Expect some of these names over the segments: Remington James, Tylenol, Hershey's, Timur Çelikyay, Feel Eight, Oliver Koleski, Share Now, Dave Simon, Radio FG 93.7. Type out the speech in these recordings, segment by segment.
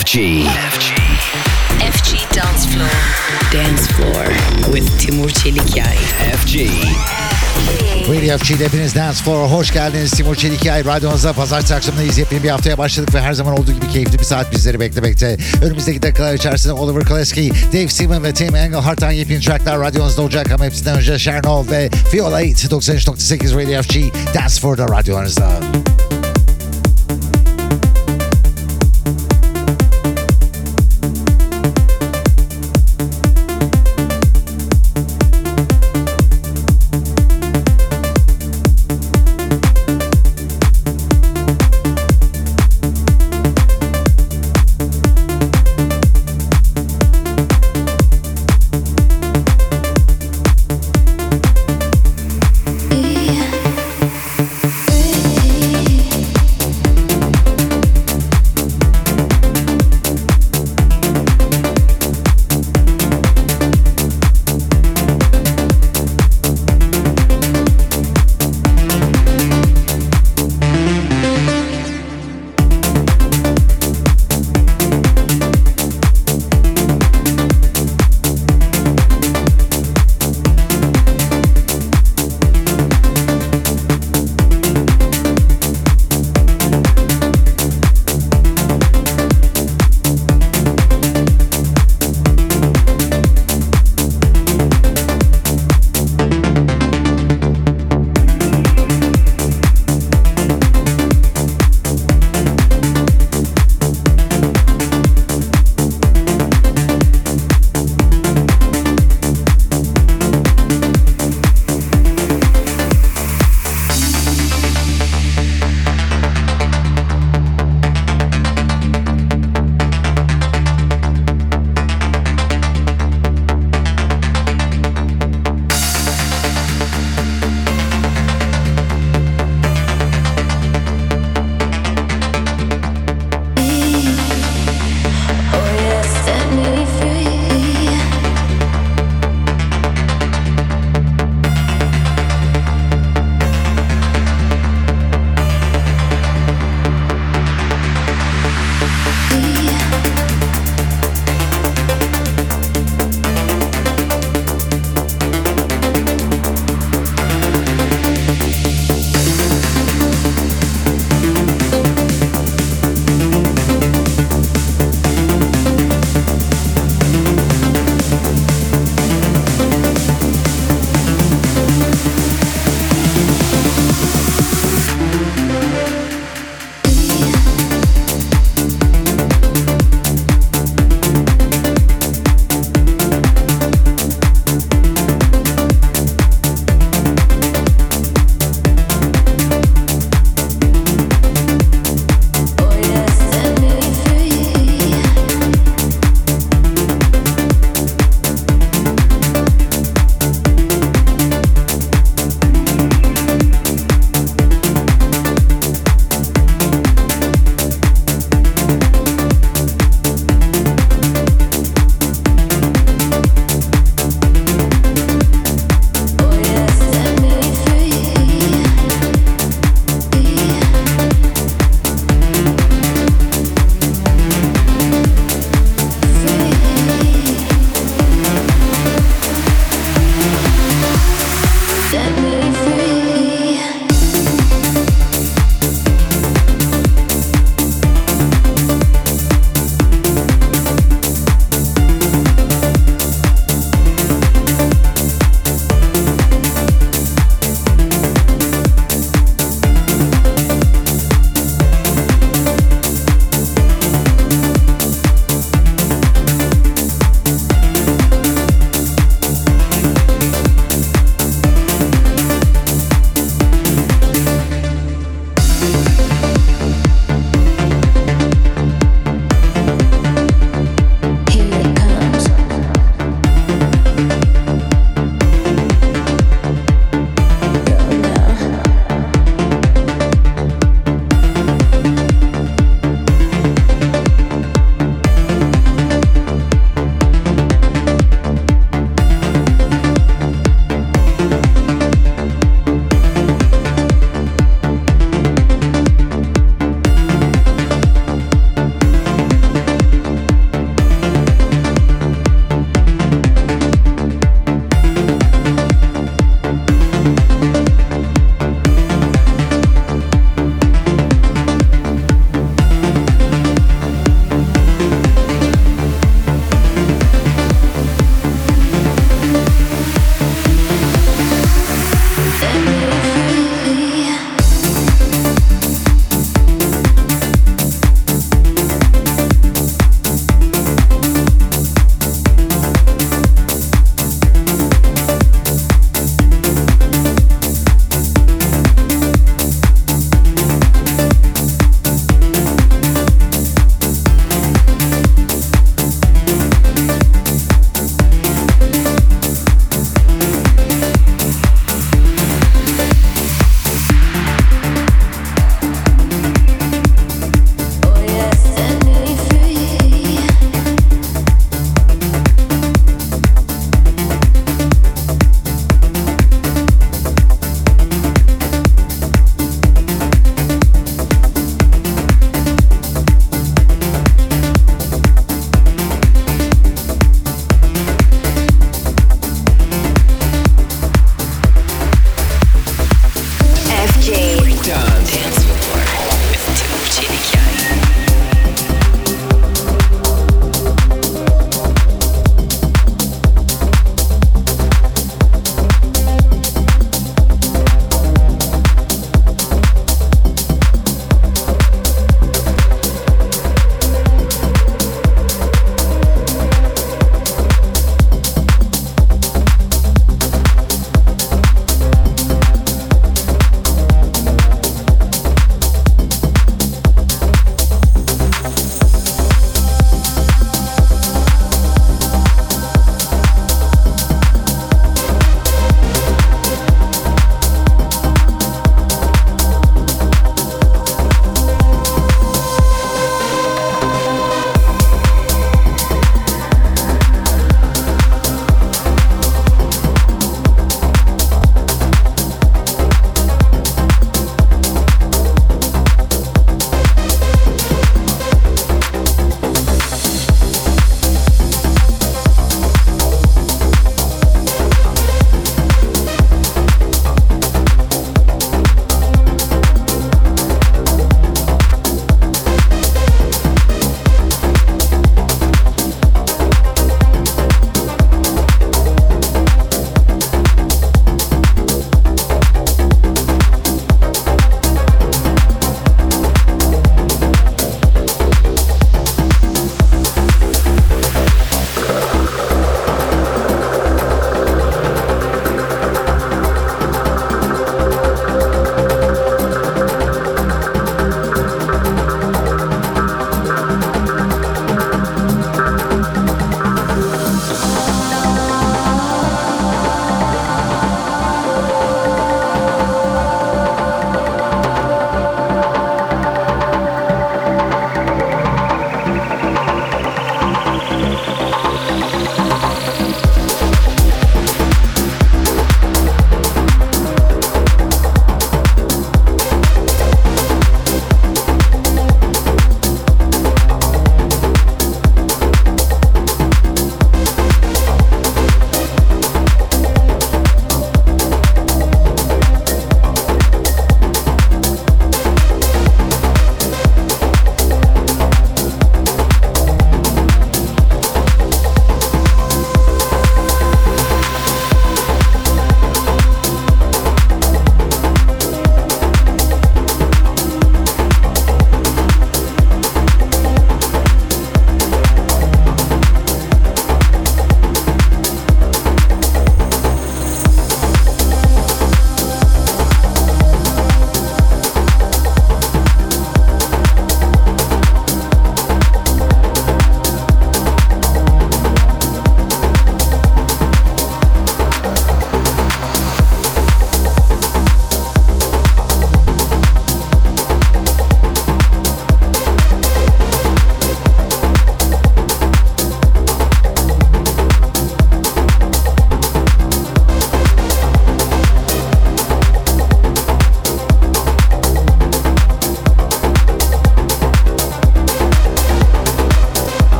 FG Dance Floor with Timur Çelikyay. FG Radio FG'de hepiniz Dance Floor'a hoş geldiniz. Timur Çelikyay radyonuzda pazartesi akşamındayız. Yepyeni bir haftaya başladık ve her zaman olduğu gibi keyifli bir saat bizleri beklemekte. Önümüzdeki dakikalar içerisinde Oliver Koleski, Dave Simon ve Tim Engelhardt'tan yepyeni trackler radyonuzda olacak. Ama hepsinden önce Share Now ve Feel Eight 93.8 Radio FG Dance Floor'da radyonuzda.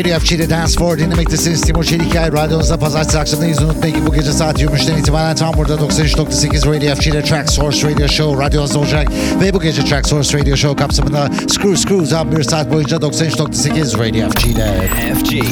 Radio FG'de Dance for dinlemektesiniz. Timur Çelikyay radyonuzda pazartesi akşamındayız. Unutmayın ki bu gece saat 23'ten itibaren tam burada 93.8 Radio FG'de Track Source Radio Show radyonuzda olacak. Ve bu gece Track Source Radio Show kapsamında Screws Up bir saat boyunca 93.8 Radio FG'de. FG.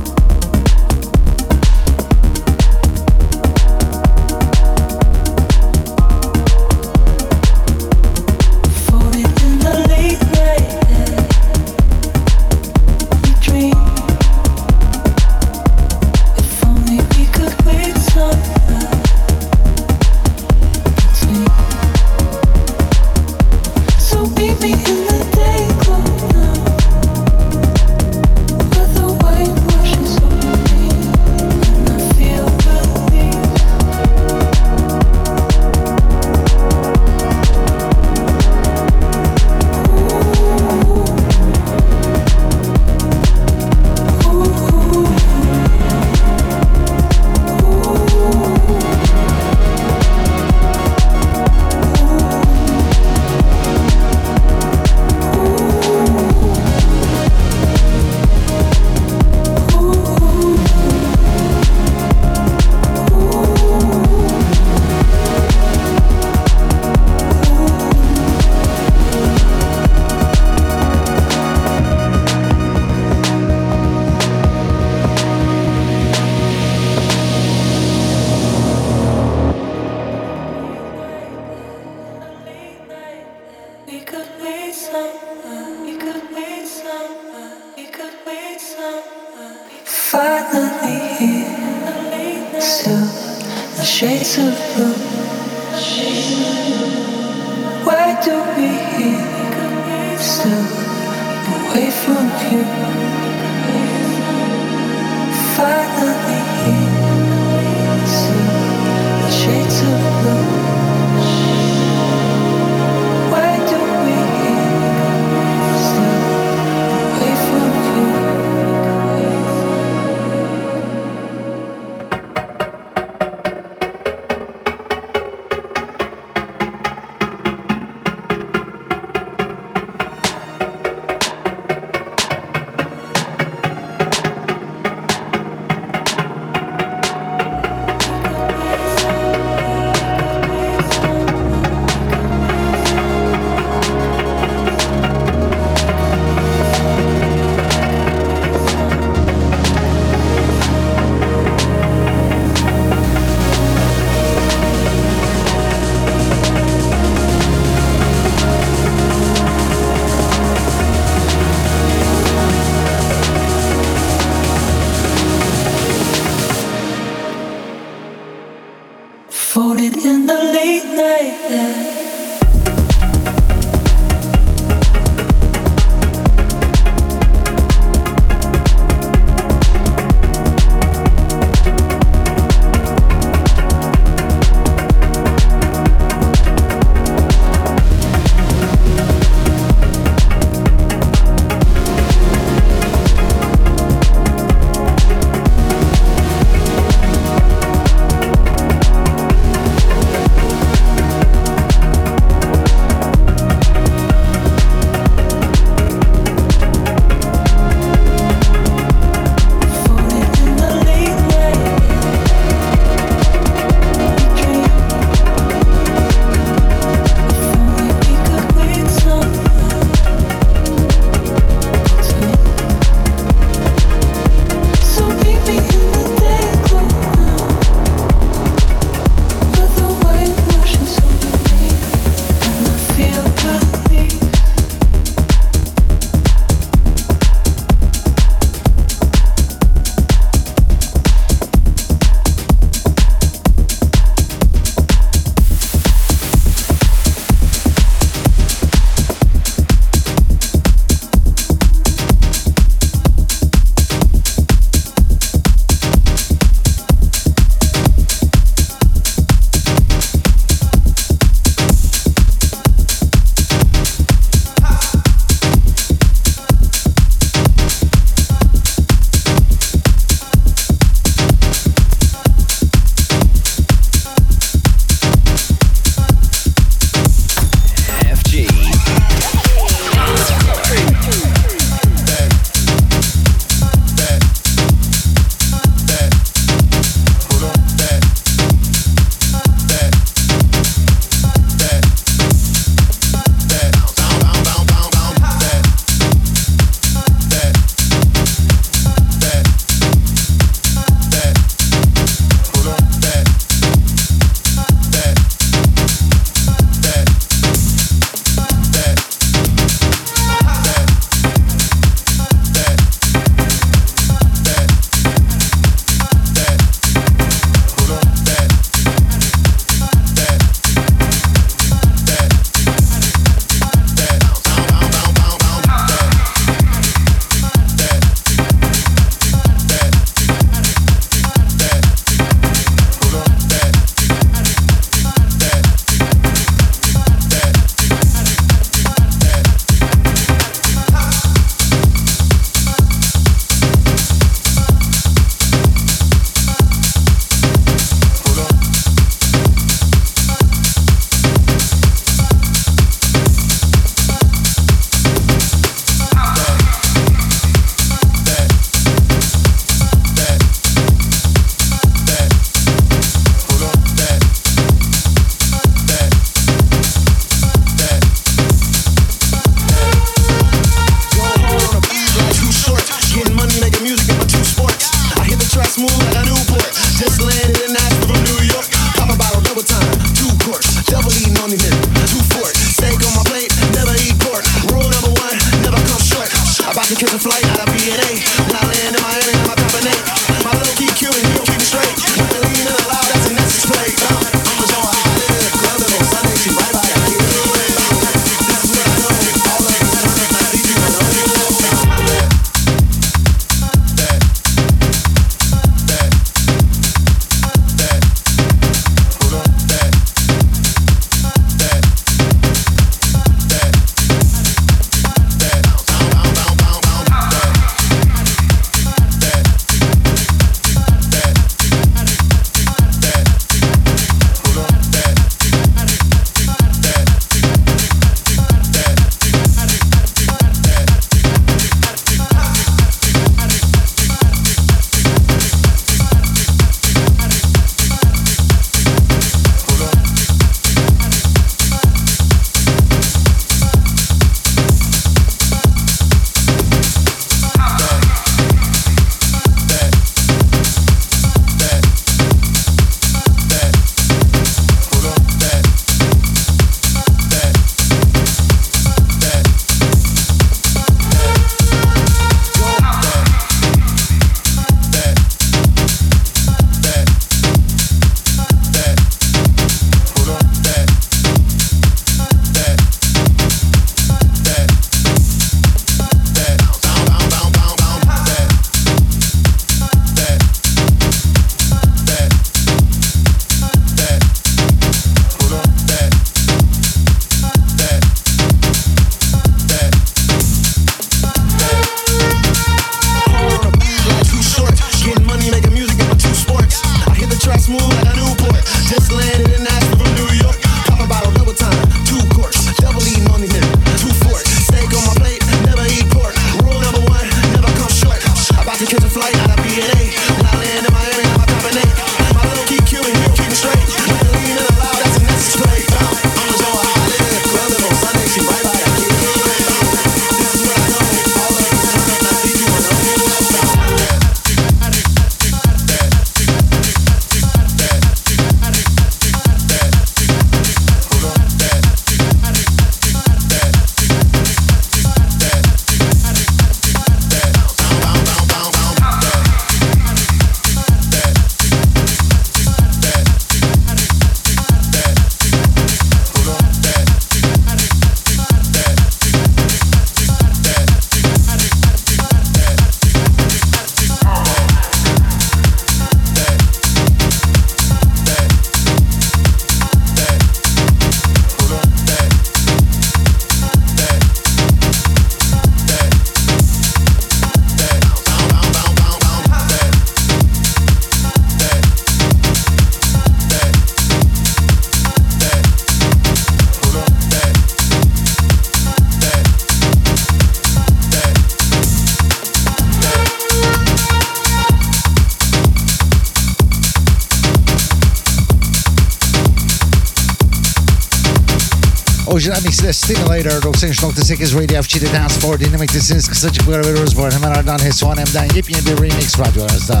Mixler Stimulator 93.7 Radio FG'de Dance Floor dinlemektesiniz. Kısacık bir ara veriyoruz bu arada. Hemen ardından H1M'den yepyeni bir remix radyolarınızda.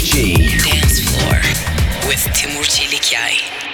FG Dance Floor with Timur Çelikyay.